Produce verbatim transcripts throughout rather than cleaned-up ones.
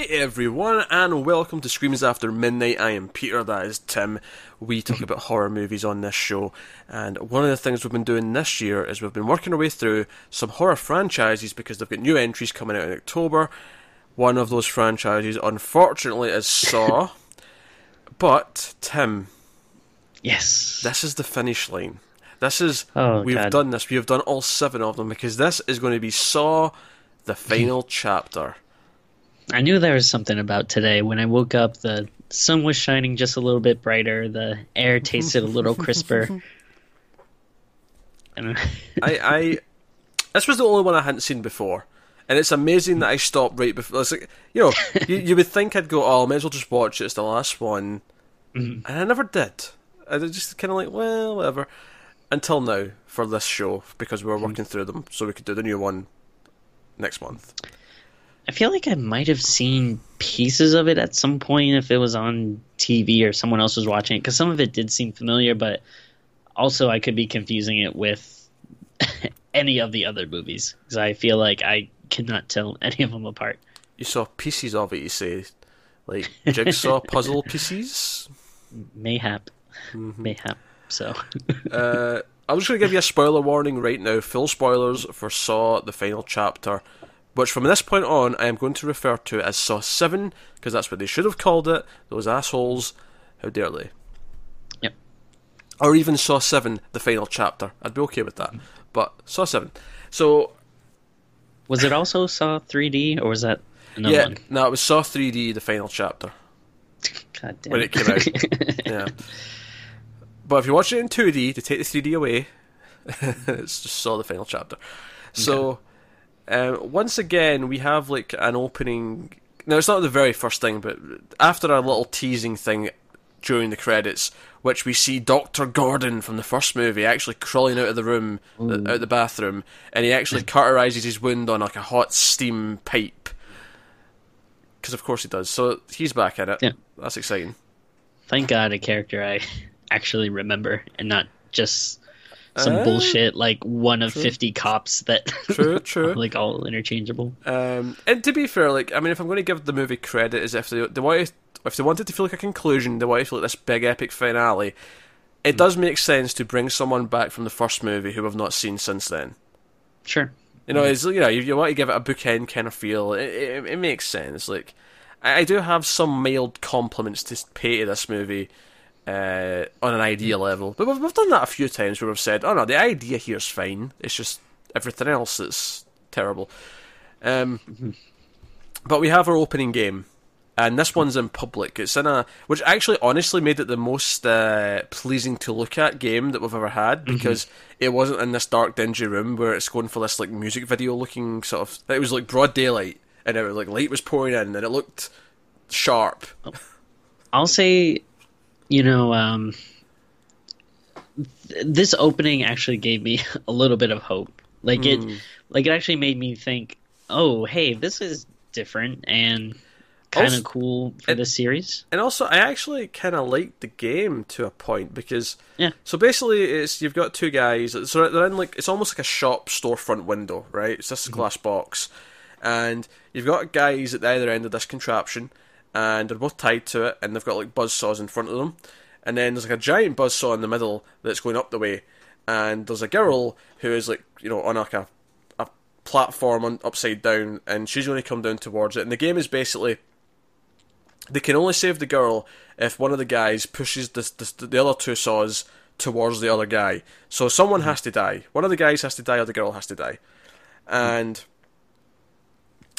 Hey everyone, and welcome to Screams After Midnight. I am Peter, that is Tim. We talk about horror movies on this show, and one of the things we've been doing this year is we've been working our way through some horror franchises because they've got new entries coming out in October. One of those franchises, unfortunately, is Saw. But, Tim. Yes. This is the finish line. This is, oh, we've God. done this, we've done all seven of them, because this is going to be Saw, the final chapter. I knew there was something about today. When I woke up, the sun was shining just a little bit brighter. The air tasted a little crisper. I, I, this was the only one I hadn't seen before, and it's amazing that I stopped right before. It's like, you know, you, you would think I'd go, "Oh, I may as well just watch it. It's the last one," mm-hmm. and I never did. I was just kind of like, well, whatever, until now for this show because we were working mm-hmm. through them, so we could do the new one next month. I feel like I might have seen pieces of it at some point if it was on T V or someone else was watching it, because some of it did seem familiar, but also I could be confusing it with any of the other movies, because I feel like I could not tell any of them apart. You saw pieces of it, you say? Like jigsaw puzzle pieces? Mayhap. Mm-hmm. Mayhap, so. uh, I'm just going to give you a spoiler warning right now. Full spoilers for Saw, the final chapter, which from this point on, I am going to refer to as Saw seven, because that's what they should have called it. Those assholes. How dare they? Yep. Or even Saw seven, the final chapter. I'd be okay with that. But Saw seven. So... was it also Saw three D, or was that another yeah, one? Yeah, no, it was Saw three D, the final chapter. God damn it. When it came out. Yeah. But if you're watching it in two D, to take the three D away, it's just Saw, the final chapter. So... okay. Um, once again, we have like an opening. Now, it's not the very first thing, but after our little teasing thing during the credits, which we see Doctor Gordon from the first movie actually crawling out of the room, Ooh. out the bathroom, and he actually cauterizes his wound on like a hot steam pipe. Because of course he does. So he's back in it. Yeah. That's exciting. Thank God, a character I actually remember, and not just some uh, bullshit, like one of true. fifty cops that true, true. are like all interchangeable. Um, and to be fair, like I mean, if I'm going to give the movie credit, is if they, they wanted, if they wanted to feel like a conclusion, they wanted to feel like this big epic finale. It mm. does make sense to bring someone back from the first movie who we've not seen since then. Sure, you know, mm. it's you know you, you want to give it a bookend kind of feel. It it, it makes sense. Like I, I do have some mild compliments to pay to this movie. Uh, on an idea level, but we've, we've done that a few times where we've said, oh no, the idea here's fine, it's just everything else that's terrible. Um, mm-hmm. But we have our opening game, and this one's in public. It's in a, which actually honestly made it the most uh, pleasing to look at game that we've ever had, because mm-hmm. it wasn't in this dark dingy room where it's going for this like music video looking sort of, it was like broad daylight, and it was like light was pouring in, and it looked sharp. I'll say, you know, um, th- this opening actually gave me a little bit of hope. Like it, mm. like it actually made me think, oh, hey, this is different and kind of cool for the series. And also, I actually kind of liked the game to a point because, yeah. So basically, it's you've got two guys. So they're in like it's almost like a shop storefront window, right? It's just a mm-hmm. glass box, and you've got guys at the other end of this contraption. And they're both tied to it, and they've got like buzzsaws in front of them. And then there's like a giant buzzsaw in the middle that's going up the way. And there's a girl who is like, you know, on like a, a platform on, upside down, and she's going to come down towards it. And the game is basically they can only save the girl if one of the guys pushes this, this, the other two saws towards the other guy. So someone has to die. One of the guys has to die, or the girl has to die. And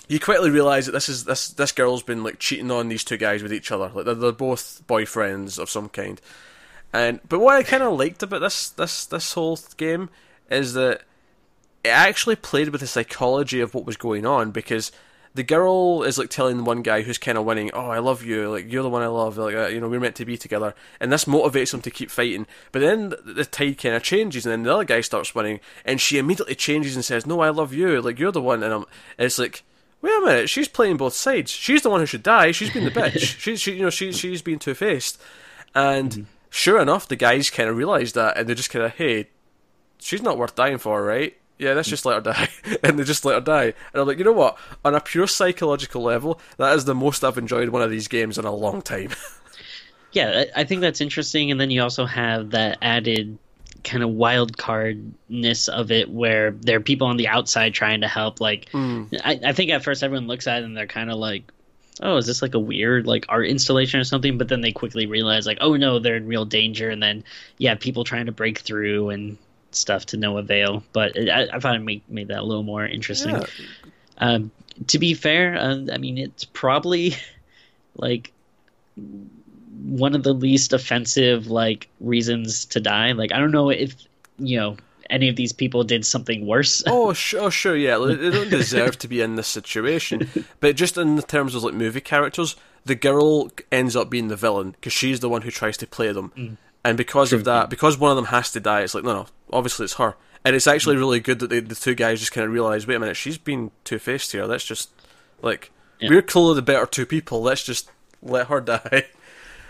you quickly realise that this is this this girl's been like cheating on these two guys with each other. Like they're, they're both boyfriends of some kind. And but what I kind of liked about this this this whole game is that it actually played with the psychology of what was going on, because the girl is like telling one guy who's kind of winning, "Oh, I love you. Like you're the one I love. Like you know we're meant to be together." And this motivates them to keep fighting. But then the tide kind of changes, and then the other guy starts winning, and she immediately changes and says, "No, I love you. Like you're the one." And I'm, and it's like, wait a minute, she's playing both sides. She's the one who should die. She's been the bitch. She's, she, you know, she, she's been two-faced. And mm-hmm. sure enough, the guys kind of realised that, and they just kind of, hey, she's not worth dying for, right? yeah, let's just let her die. And they just let her die. And I'm like, you know what? On a pure psychological level, that is the most I've enjoyed one of these games in a long time. Yeah, I think that's interesting. And then you also have that added kind of wild cardness of it, where there are people on the outside trying to help. Like, mm. I, I think at first everyone looks at it and they're kind of like, oh, is this like a weird like art installation or something? But then they quickly realize, like, oh no, they're in real danger. And then, yeah, people trying to break through and stuff to no avail. But it, I, I found it made, made that a little more interesting. Yeah. Um, to be fair, um, I mean, it's probably like one of the least offensive like reasons to die. Like, I don't know if, you know, any of these people did something worse. oh, sure, oh, sure, yeah. They don't deserve to be in this situation. But just in the terms of like movie characters, the girl ends up being the villain because she's the one who tries to play them. Mm. And because True. of that, because one of them has to die, it's like, no, no, obviously it's her. And it's actually really good that they, the two guys just kind of realise, wait a minute, she's been two-faced here. Let's just, like, yeah. we're clearly the better two people. Let's just let her die.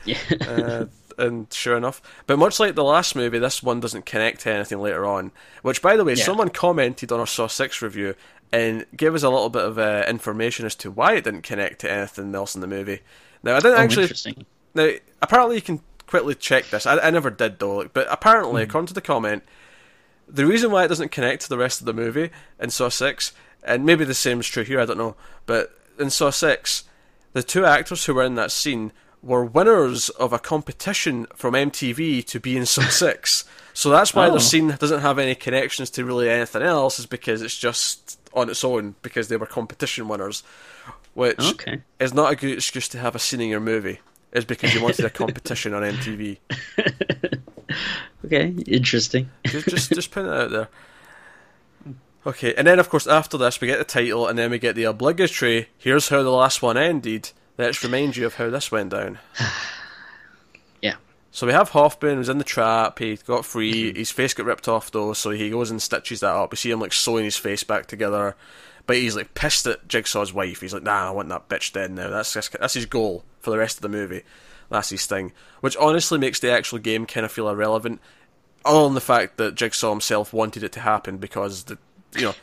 Yeah. uh, and sure enough. But much like the last movie, this one doesn't connect to anything later on. Which, by the way, yeah. someone commented on our Saw six review and gave us a little bit of uh, information as to why it didn't connect to anything else in the movie. Now, I didn't oh, actually... Interesting. Now, apparently you can quickly check this. I, I never did, though. Like, but apparently, mm. according to the comment, the reason why it doesn't connect to the rest of the movie in Saw six, and maybe the same is true here, I don't know, but in Saw six, the two actors who were in that scene were winners of a competition from M T V to be in Saw six. So that's why oh. the scene doesn't have any connections to really anything else, is because it's just on its own, because they were competition winners, which okay. is not a good excuse to have a scene in your movie, is because you wanted a competition on M T V. Okay, interesting. Just, just, just putting it out there. Okay, and then of course after this we get the title, and then we get the obligatory, here's how the last one ended. Let's remind you of how this went down. Yeah. So we have Hoffman, who's in the trap, he got free, his face got ripped off though, so he goes and stitches that up. We see him like sewing his face back together, but he's like pissed at Jigsaw's wife. He's like, nah, I want that bitch dead now. That's, that's, that's his goal for the rest of the movie. That's his thing, which honestly makes the actual game kind of feel irrelevant, other than the fact that Jigsaw himself wanted it to happen because, the, you know...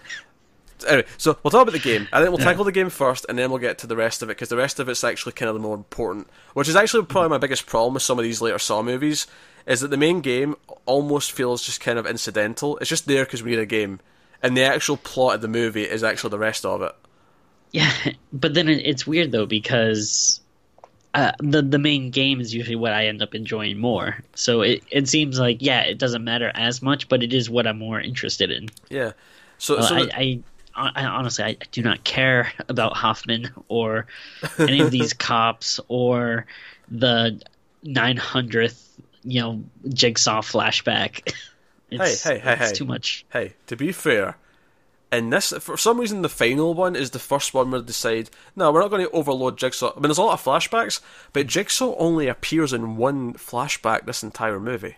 Anyway, so we'll talk about the game. I think we'll tackle the game first, and then we'll get to the rest of it, because the rest of it's actually kind of the more important, which is actually probably my biggest problem with some of these later Saw movies, is that the main game almost feels just kind of incidental. It's just there because we need a game, and the actual plot of the movie is actually the rest of it. Yeah, but then it's weird, though, because... Uh, the the main game is usually what I end up enjoying more. So it, it seems like, yeah, it doesn't matter as much, but it is what I'm more interested in. Yeah. So, uh, so I, the... I, I honestly, I do not care about Hoffman or any of these cops or the nine hundredth, you know, Jigsaw flashback. It's, hey, hey, hey, it's hey. too much. Hey, to be fair... And this, for some reason, the final one is the first one where they decide, no, we're not going to overload Jigsaw. I mean, there's a lot of flashbacks, but Jigsaw only appears in one flashback this entire movie.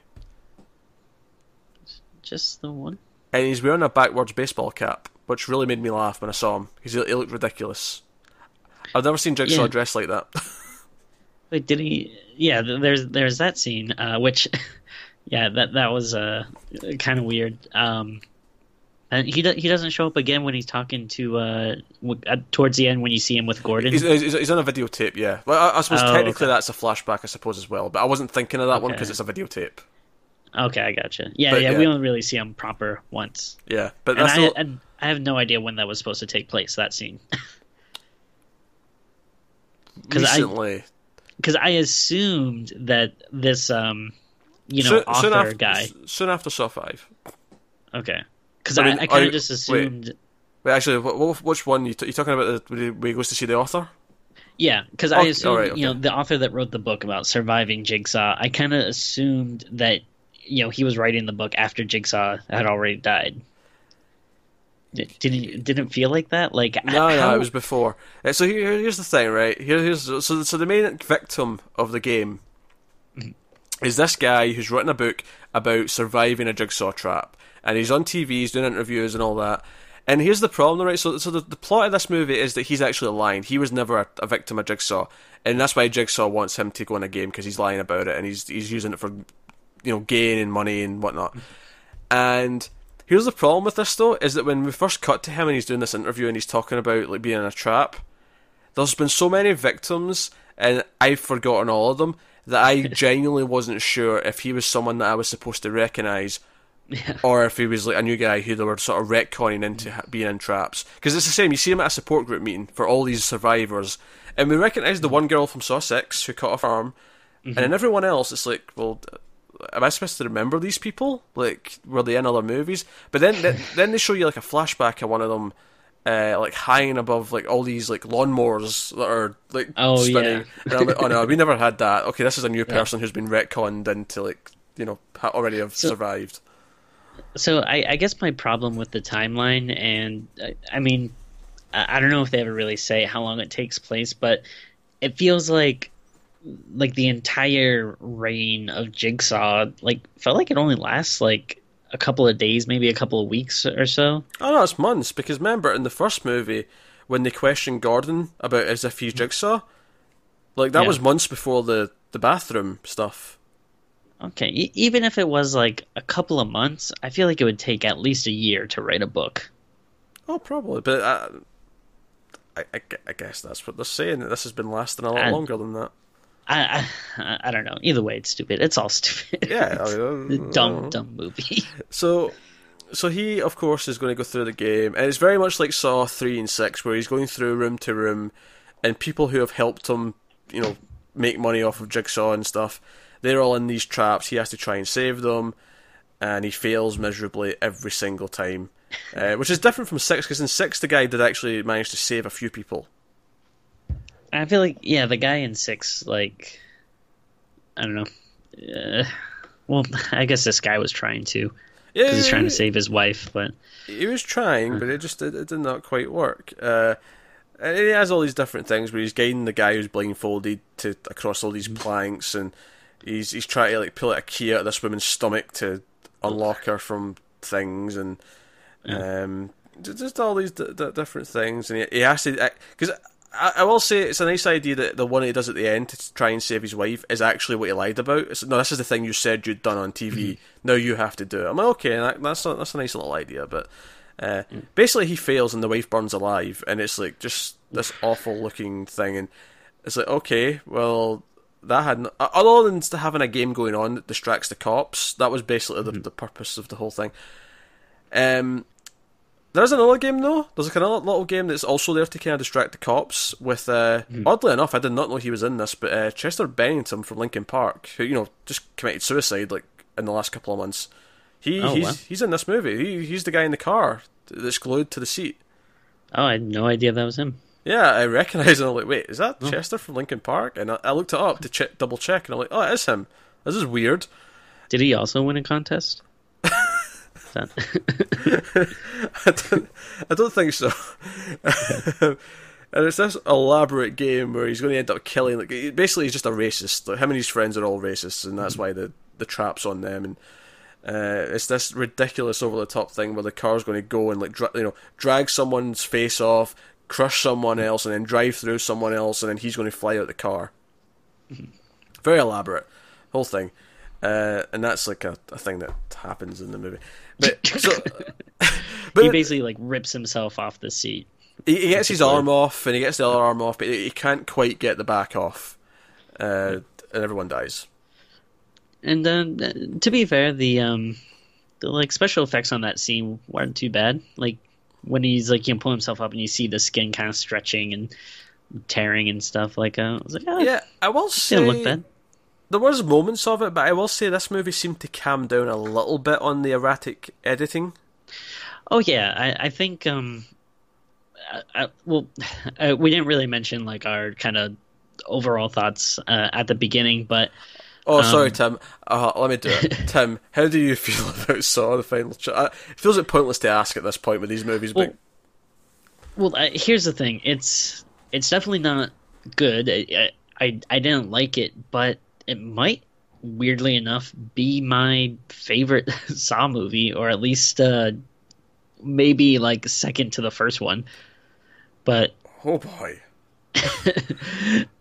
Just the one? And he's wearing a backwards baseball cap, which really made me laugh when I saw him, because he, he looked ridiculous. I've never seen Jigsaw yeah. dressed like that. Wait, did he... Yeah, there's there's that scene, uh, which... yeah, that, that was uh, kind of weird. Um... And he do- he doesn't show up again when he's talking to uh w- uh towards the end when you see him with Gordon. He's, he's, he's on a videotape, yeah. Well, I, I suppose oh, technically okay. that's a flashback, I suppose as well. But I wasn't thinking of that okay. one because it's a videotape. Okay, I gotcha. Yeah, but, yeah, yeah, we only really see him proper once. Yeah, but that's and I, not... and I have no idea when that was supposed to take place. That scene. Recently, because I, I assumed that this um you know soon, author soon after, guy soon after Saw five. Okay. Because I, mean, I, I kind of just assumed. Wait, wait actually, what, what, which one you t- you talking about? The, where he goes to see the author? Yeah, because okay, I assumed right, okay. you know the author that wrote the book about surviving Jigsaw. I kind of assumed that you know he was writing the book after Jigsaw had already died. Didn't didn't feel like that? Like no, how... no, it was before. So here, here's the thing, right? Here, here's so so the main victim of the game is this guy who's written a book about surviving a Jigsaw trap. And he's on T V, he's doing interviews and all that. And here's the problem, right? So, so the, the plot of this movie is that he's actually lying. He was never a, a victim of Jigsaw, and that's why Jigsaw wants him to go in a game because he's lying about it and he's he's using it for, you know, gain and money and whatnot. And Here's the problem with this though, is that when we first cut to him and he's doing this interview and he's talking about like being in a trap, there's been so many victims and I've forgotten all of them that I genuinely wasn't sure if he was someone that I was supposed to recognise, yeah, or if he was like a new guy who they were sort of retconning into being in traps. Because it's the same, you see him at a support group meeting for all these survivors, and we recognise the one girl from Saw six who cut off her arm, mm-hmm, and then everyone else, it's like, well, am I supposed to remember these people? Like, were they in other movies? But then then, then they show you like a flashback of one of them, uh, like hanging above like all these like lawnmowers that are like oh, spinning. Yeah. And I'm like, oh no, we never had that. Okay, this is a new person yeah. who's been retconned into like, you know, already have so, survived. So I, I guess my problem with the timeline, and I, I mean, I, I don't know if they ever really say how long it takes place, but it feels like like the entire reign of Jigsaw like felt like it only lasts like a couple of days, maybe a couple of weeks or so. Oh no, it's months, because remember in the first movie when they questioned Gordon about as if he's Jigsaw, like that yeah. was months before the, the bathroom stuff. Okay, e- even if it was like a couple of months, I feel like it would take at least a year to write a book. Oh, probably, but I, I, I guess that's what they're saying, that this has been lasting a lot I, longer than that. I, I I don't know. Either way, it's stupid. It's all stupid. Yeah, I mean, dumb, dumb movie. So, so he of course is going to go through the game, and it's very much like Saw three and six, where he's going through room to room, and people who have helped him, you know, make money off of Jigsaw and stuff, they're all in these traps. He has to try and save them, and he fails miserably every single time, uh, which is different from six, because in six the guy did actually manage to save a few people. I feel like, yeah, the guy in six, like, I don't know. Uh, well, I guess this guy was trying to. Yeah, yeah, he's trying to save his wife, but he was trying, uh, but it just it, it did not quite work. Uh, and he has all these different things where he's guiding the guy who's blindfolded to across all these planks, and he's he's trying to like pull out a key out of this woman's stomach to unlock her from things, and yeah. um, just all these d- d- different things, and he, he has to because. I will say it's a nice idea that the one he does at the end to try and save his wife is actually what he lied about. It's, no, this is the thing you said you'd done on T V. Mm-hmm. Now you have to do it. I'm like, okay, that, that's a, that's a nice little idea, but uh, mm. basically he fails and the wife burns alive, and it's like just this awful looking thing, and it's like, okay, well that had no, other than having a game going on that distracts the cops, that was basically mm-hmm. the, the purpose of the whole thing. Um. There's another game though. There's like another little game that's also there to kind of distract the cops. With uh, mm. oddly enough, I did not know he was in this, but uh, Chester Bennington from Linkin Park, who you know just committed suicide like in the last couple of months, he oh, he's wow. he's in this movie. He he's the guy in the car that's glued to the seat. Oh, I had no idea that was him. Yeah, I recognised him. I'm like, wait, is that oh. Chester from Linkin Park? And I, I looked it up to check, double check, and I'm like, oh, it is him. This is weird. Did he also win a contest? I don't, I don't think so. And it's this elaborate game where he's going to end up killing. Like, basically, he's just a racist. Like, him and his friends are all racists, and that's why the, the trap's on them. And uh, it's this ridiculous, over the top thing where the car's going to go and like dra- you know drag someone's face off, crush someone else, and then drive through someone else, and then he's going to fly out the car. Very elaborate, whole thing. Uh, and that's like a, a thing that happens in the movie. But, so, but he basically like rips himself off the seat. He, he gets his arm off, and he gets the other arm off, but he, he can't quite get the back off, uh, and everyone dies. And uh, to be fair, the um, the like special effects on that scene weren't too bad. Like when he's like, you know, pull himself up, and you see the skin kind of stretching and tearing and stuff. Like uh, I was like, oh, yeah, I will say, it didn't look bad. There was moments of it, but I will say this movie seemed to calm down a little bit on the erratic editing. Oh yeah, I, I think um, I, I, well, I, we didn't really mention like our kind of overall thoughts uh, at the beginning, but oh, um, sorry, Tim. Uh, let me do it, Tim. How do you feel about Saw the Final Ch- uh, It feels like pointless to ask at this point with these movies. Well, but... well uh, here's the thing: it's it's definitely not good. I I, I didn't like it, but it might, weirdly enough, be my favorite Saw movie, or at least uh, maybe like second to the first one. But oh boy!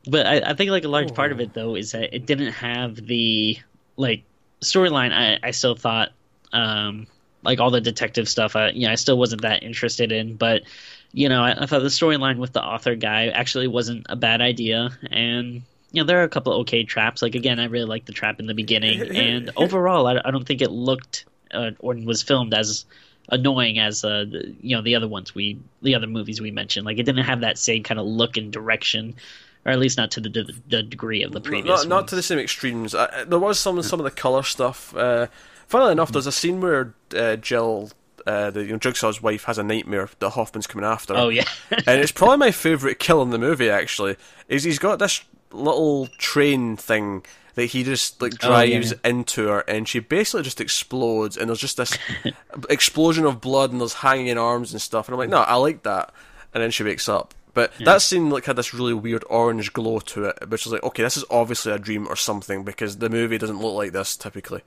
But I, I think like a large oh. part of it though is that it didn't have the like storyline. I, I still thought um, like all the detective stuff, I, you know, I still wasn't that interested in. But, you know, I, I thought the storyline with the author guy actually wasn't a bad idea. And, you know, there are a couple of okay traps. Like, again, I really liked the trap in the beginning. And overall, I, I don't think it looked uh, or was filmed as annoying as, uh, you know, the other ones we – the other movies we mentioned. Like, it didn't have that same kind of look and direction. Or at least not to the, de- the degree of the previous. Not, not to the same extremes. I, there was some some of the colour stuff. Uh, funnily enough, there's a scene where uh, Jill, uh, the you know, Jigsaw's wife, has a nightmare that Hoffman's coming after her. Oh yeah, and it's probably my favourite kill in the movie. Actually, is he's got this little train thing that he just like drives oh, yeah. into her, and she basically just explodes, and there's just this explosion of blood, and there's hanging arms and stuff. And I'm like, no, I like that. And then she wakes up. But yeah. that scene like had this really weird orange glow to it, which was like, okay, this is obviously a dream or something, because the movie doesn't look like this typically.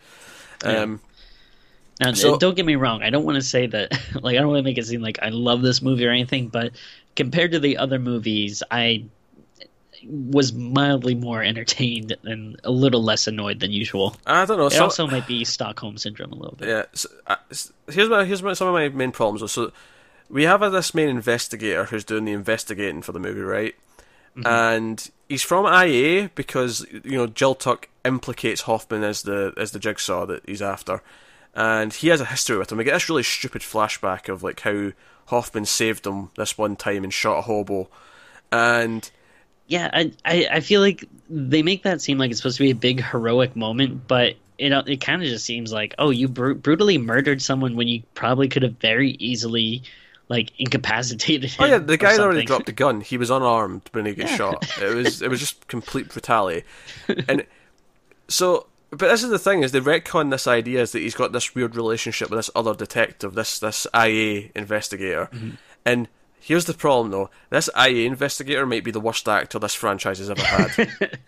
Yeah. Um, now, so, don't get me wrong. I don't want to say that, like, I don't want to make it seem like I love this movie or anything, but compared to the other movies, I was mildly more entertained and a little less annoyed than usual. I don't know. It so, also might be Stockholm Syndrome a little bit. Yeah. So, uh, here's my, here's my, some of my main problems. So, we have this main investigator who's doing the investigating for the movie, right? Mm-hmm. And he's from I A because, you know, Jill Tuck implicates Hoffman as the as the Jigsaw that he's after. And he has a history with him. We get this really stupid flashback of, like, how Hoffman saved him this one time and shot a hobo. And... yeah, I, I, I feel like they make that seem like it's supposed to be a big heroic moment, but... It it kind of just seems like, oh, you br- brutally murdered someone when you probably could have very easily, like, incapacitated him. Oh yeah, the guy that already dropped the gun. He was unarmed when he got yeah. shot. It was it was just complete brutality. And so, but this is the thing: is they retcon this idea is that he's got this weird relationship with this other detective, this this I A investigator. Mm-hmm. And here's the problem, though: this I A investigator might be the worst actor this franchise has ever had.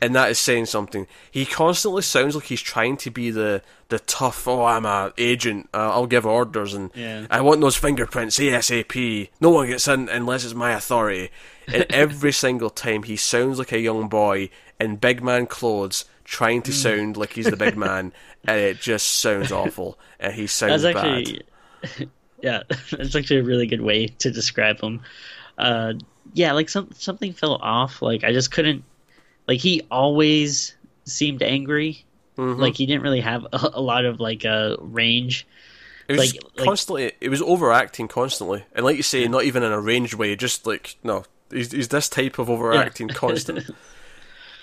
And that is saying something. He constantly sounds like he's trying to be the the tough, oh, I'm an agent, uh, I'll give orders, and yeah. I want those fingerprints ASAP. No one gets in unless it's my authority. And every single time he sounds like a young boy in big man clothes, trying to sound like he's the big man, and it just sounds awful. And he sounds that's actually, bad. Yeah, that's actually a really good way to describe him. Uh, yeah, like some, something fell off. Like I just couldn't. Like, he always seemed angry. Mm-hmm. Like, he didn't really have a, a lot of, like, uh, range. It was like, constantly... Like, it was overacting constantly. And like you say, yeah. not even in a ranged way, just, like, no. He's, he's this type of overacting yeah. constant.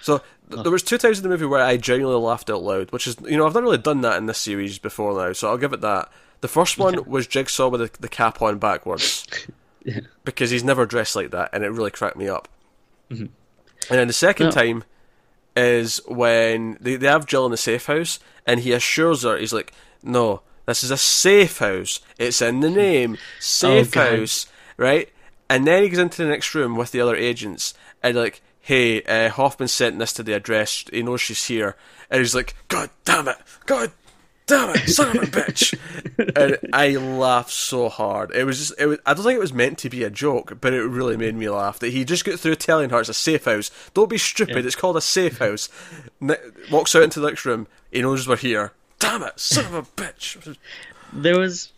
So, th- there was two times in the movie where I genuinely laughed out loud, which is... You know, I've not really done that in this series before now, so I'll give it that. The first one yeah. was Jigsaw with the, the cap on backwards. yeah. Because he's never dressed like that, and it really cracked me up. Mm-hmm. And then the second no. time is when they, they have Jill in the safe house, and he assures her, he's like, no, this is a safe house. It's in the name. Safe oh, house. Right? And then he goes into the next room with the other agents, and like, hey, uh, Hoffman sent this to the address. He knows she's here. And he's like, God damn it. God damn it. Son of a bitch. And I laughed so hard. It was just, it was, I don't think it was meant to be a joke, but it really made me laugh that he just got through telling her it's a safe house. Don't be stupid, yeah. it's called a safe house. Ne- walks out into the next room, he knows we're here. Damn it, son of a bitch. There was,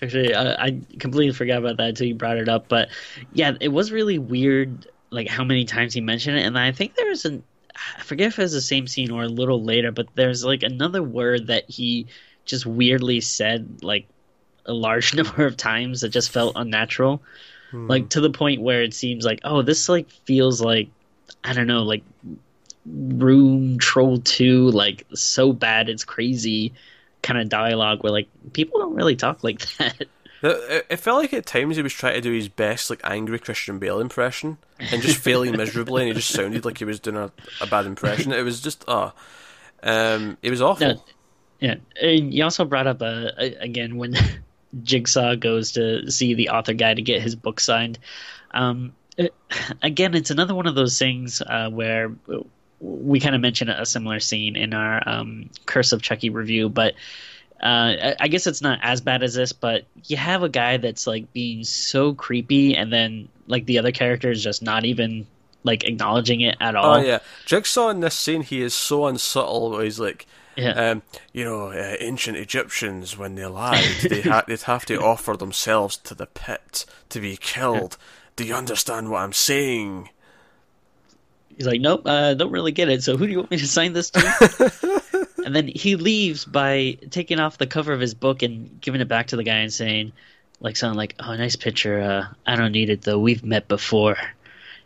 actually, I, I completely forgot about that until you brought it up, but yeah, it was really weird, like how many times he mentioned it, and I think there was an, I forget if it was the same scene or a little later, but there's like another word that he just weirdly said like a large number of times that just felt unnatural. Hmm. Like to the point where it seems like, oh, this like feels like, I don't know, like Room Troll two, like so bad it's crazy kind of dialogue where like people don't really talk like that. It felt like at times he was trying to do his best, like, angry Christian Bale impression and just failing miserably, and he just sounded like he was doing a, a bad impression. It was just, oh, um, it was awful. No, yeah, and you also brought up, uh, again, when Jigsaw goes to see the author guy to get his book signed. Um, it, again, it's another one of those things uh, where we kind of mentioned a similar scene in our um, Curse of Chucky review, but... Uh, I guess it's not as bad as this, but you have a guy that's like being so creepy, and then like the other character is just not even like acknowledging it at all. Oh yeah, Jigsaw in this scene, he is so unsubtle. He's like, Yeah. Um, you know, uh, ancient Egyptians, when they lied, they ha- they'd have to offer themselves to the pit to be killed. Do you understand what I'm saying? He's like, nope, I uh, don't really get it, so who do you want me to sign this to? And then he leaves by taking off the cover of his book and giving it back to the guy and saying, like, something like, oh, nice picture, uh, I don't need it, though, we've met before.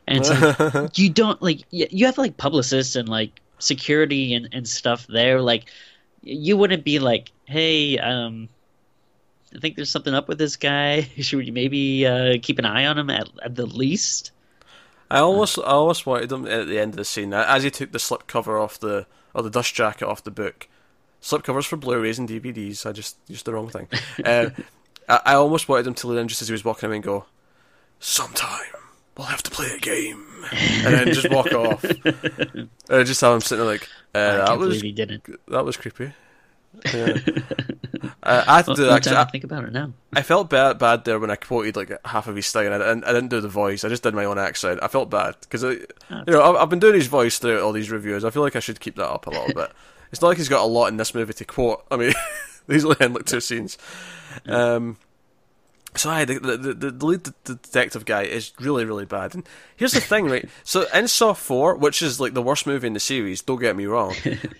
And it's like, you don't, like, you have, like, publicists and, like, security and, and stuff there, like, you wouldn't be like, hey, um, I think there's something up with this guy, should we maybe uh, keep an eye on him at, at the least? I almost, I almost wanted him at the end of the scene, as he took the slipcover off the, or the dust jacket off the book. Slipcovers for Blu-rays and D V Ds, I just used the wrong thing. uh, I, I almost wanted him to lean in just as he was walking in and go, sometime we'll have to play a game. And then just walk off. Or just have him sitting there like, uh, I that was he didn't. That was creepy. Yeah. uh, I had well, to do that. I, I think about it now. I felt bad, bad there when I quoted like half of his thing, and I didn't, I didn't do the voice. I just did my own accent. I felt bad because oh, you know I've, I've been doing his voice throughout all these reviews. I feel like I should keep that up a little bit. It's not like he's got a lot in this movie to quote. I mean, these only had like two scenes. Um, so I, the, the the the lead detective guy is really really bad. And here's the thing, right? So in Saw four, which is like the worst movie in the series, don't get me wrong,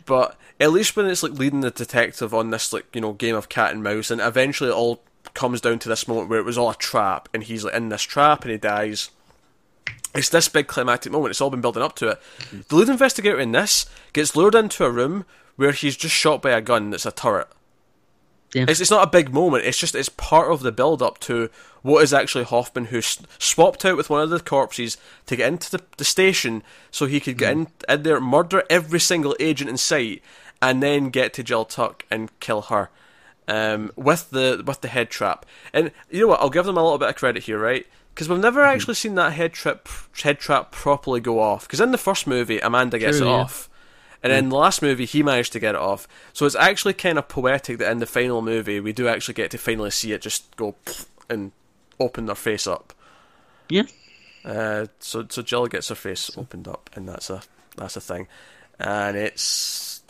but at least when it's like leading the detective on this like you know game of cat and mouse, and eventually it all comes down to this moment where it was all a trap, and he's like in this trap and he dies. It's this big climactic moment. It's all been building up to it. The lead investigator in this gets lured into a room where he's just shot by a gun that's a turret. Yeah. It's, it's not a big moment. It's just it's part of the build up to what is actually Hoffman, who s- swapped out with one of the corpses to get into the, the station so he could get mm. in, in there, murder every single agent in sight, and then get to Jill Tuck and kill her um, with the with the head trap. And you know what? I'll give them a little bit of credit here, right? Because we've never mm-hmm. actually seen that head trap head trap properly go off. Because in the first movie, Amanda gets True, it yeah. off. And in the last movie, he managed to get it off. So it's actually kind of poetic that in the final movie, we do actually get to finally see it just go and open their face up. Yeah. Uh, so so Jill gets her face opened up, and that's a that's a thing. And it's...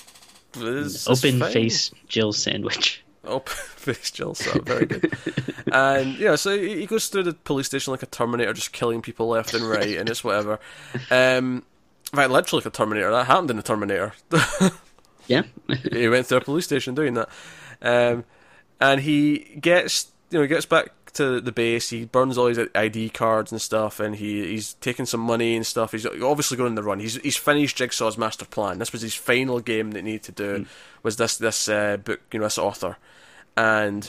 it's open it's face Jill sandwich. Open face Jill sandwich, very good. And yeah, so he goes through the police station like a Terminator, just killing people left and right, and it's whatever. Um... In fact, literally like a Terminator. That happened in the Terminator. Yeah. He went to a police station doing that. Um, and he gets you know, he gets back to the base, he burns all his I D cards and stuff, and he, he's taking some money and stuff. He's obviously going on the run. He's he's finished Jigsaw's master plan. This was his final game that he needed to do, mm. was this this uh, book, you know, this author. And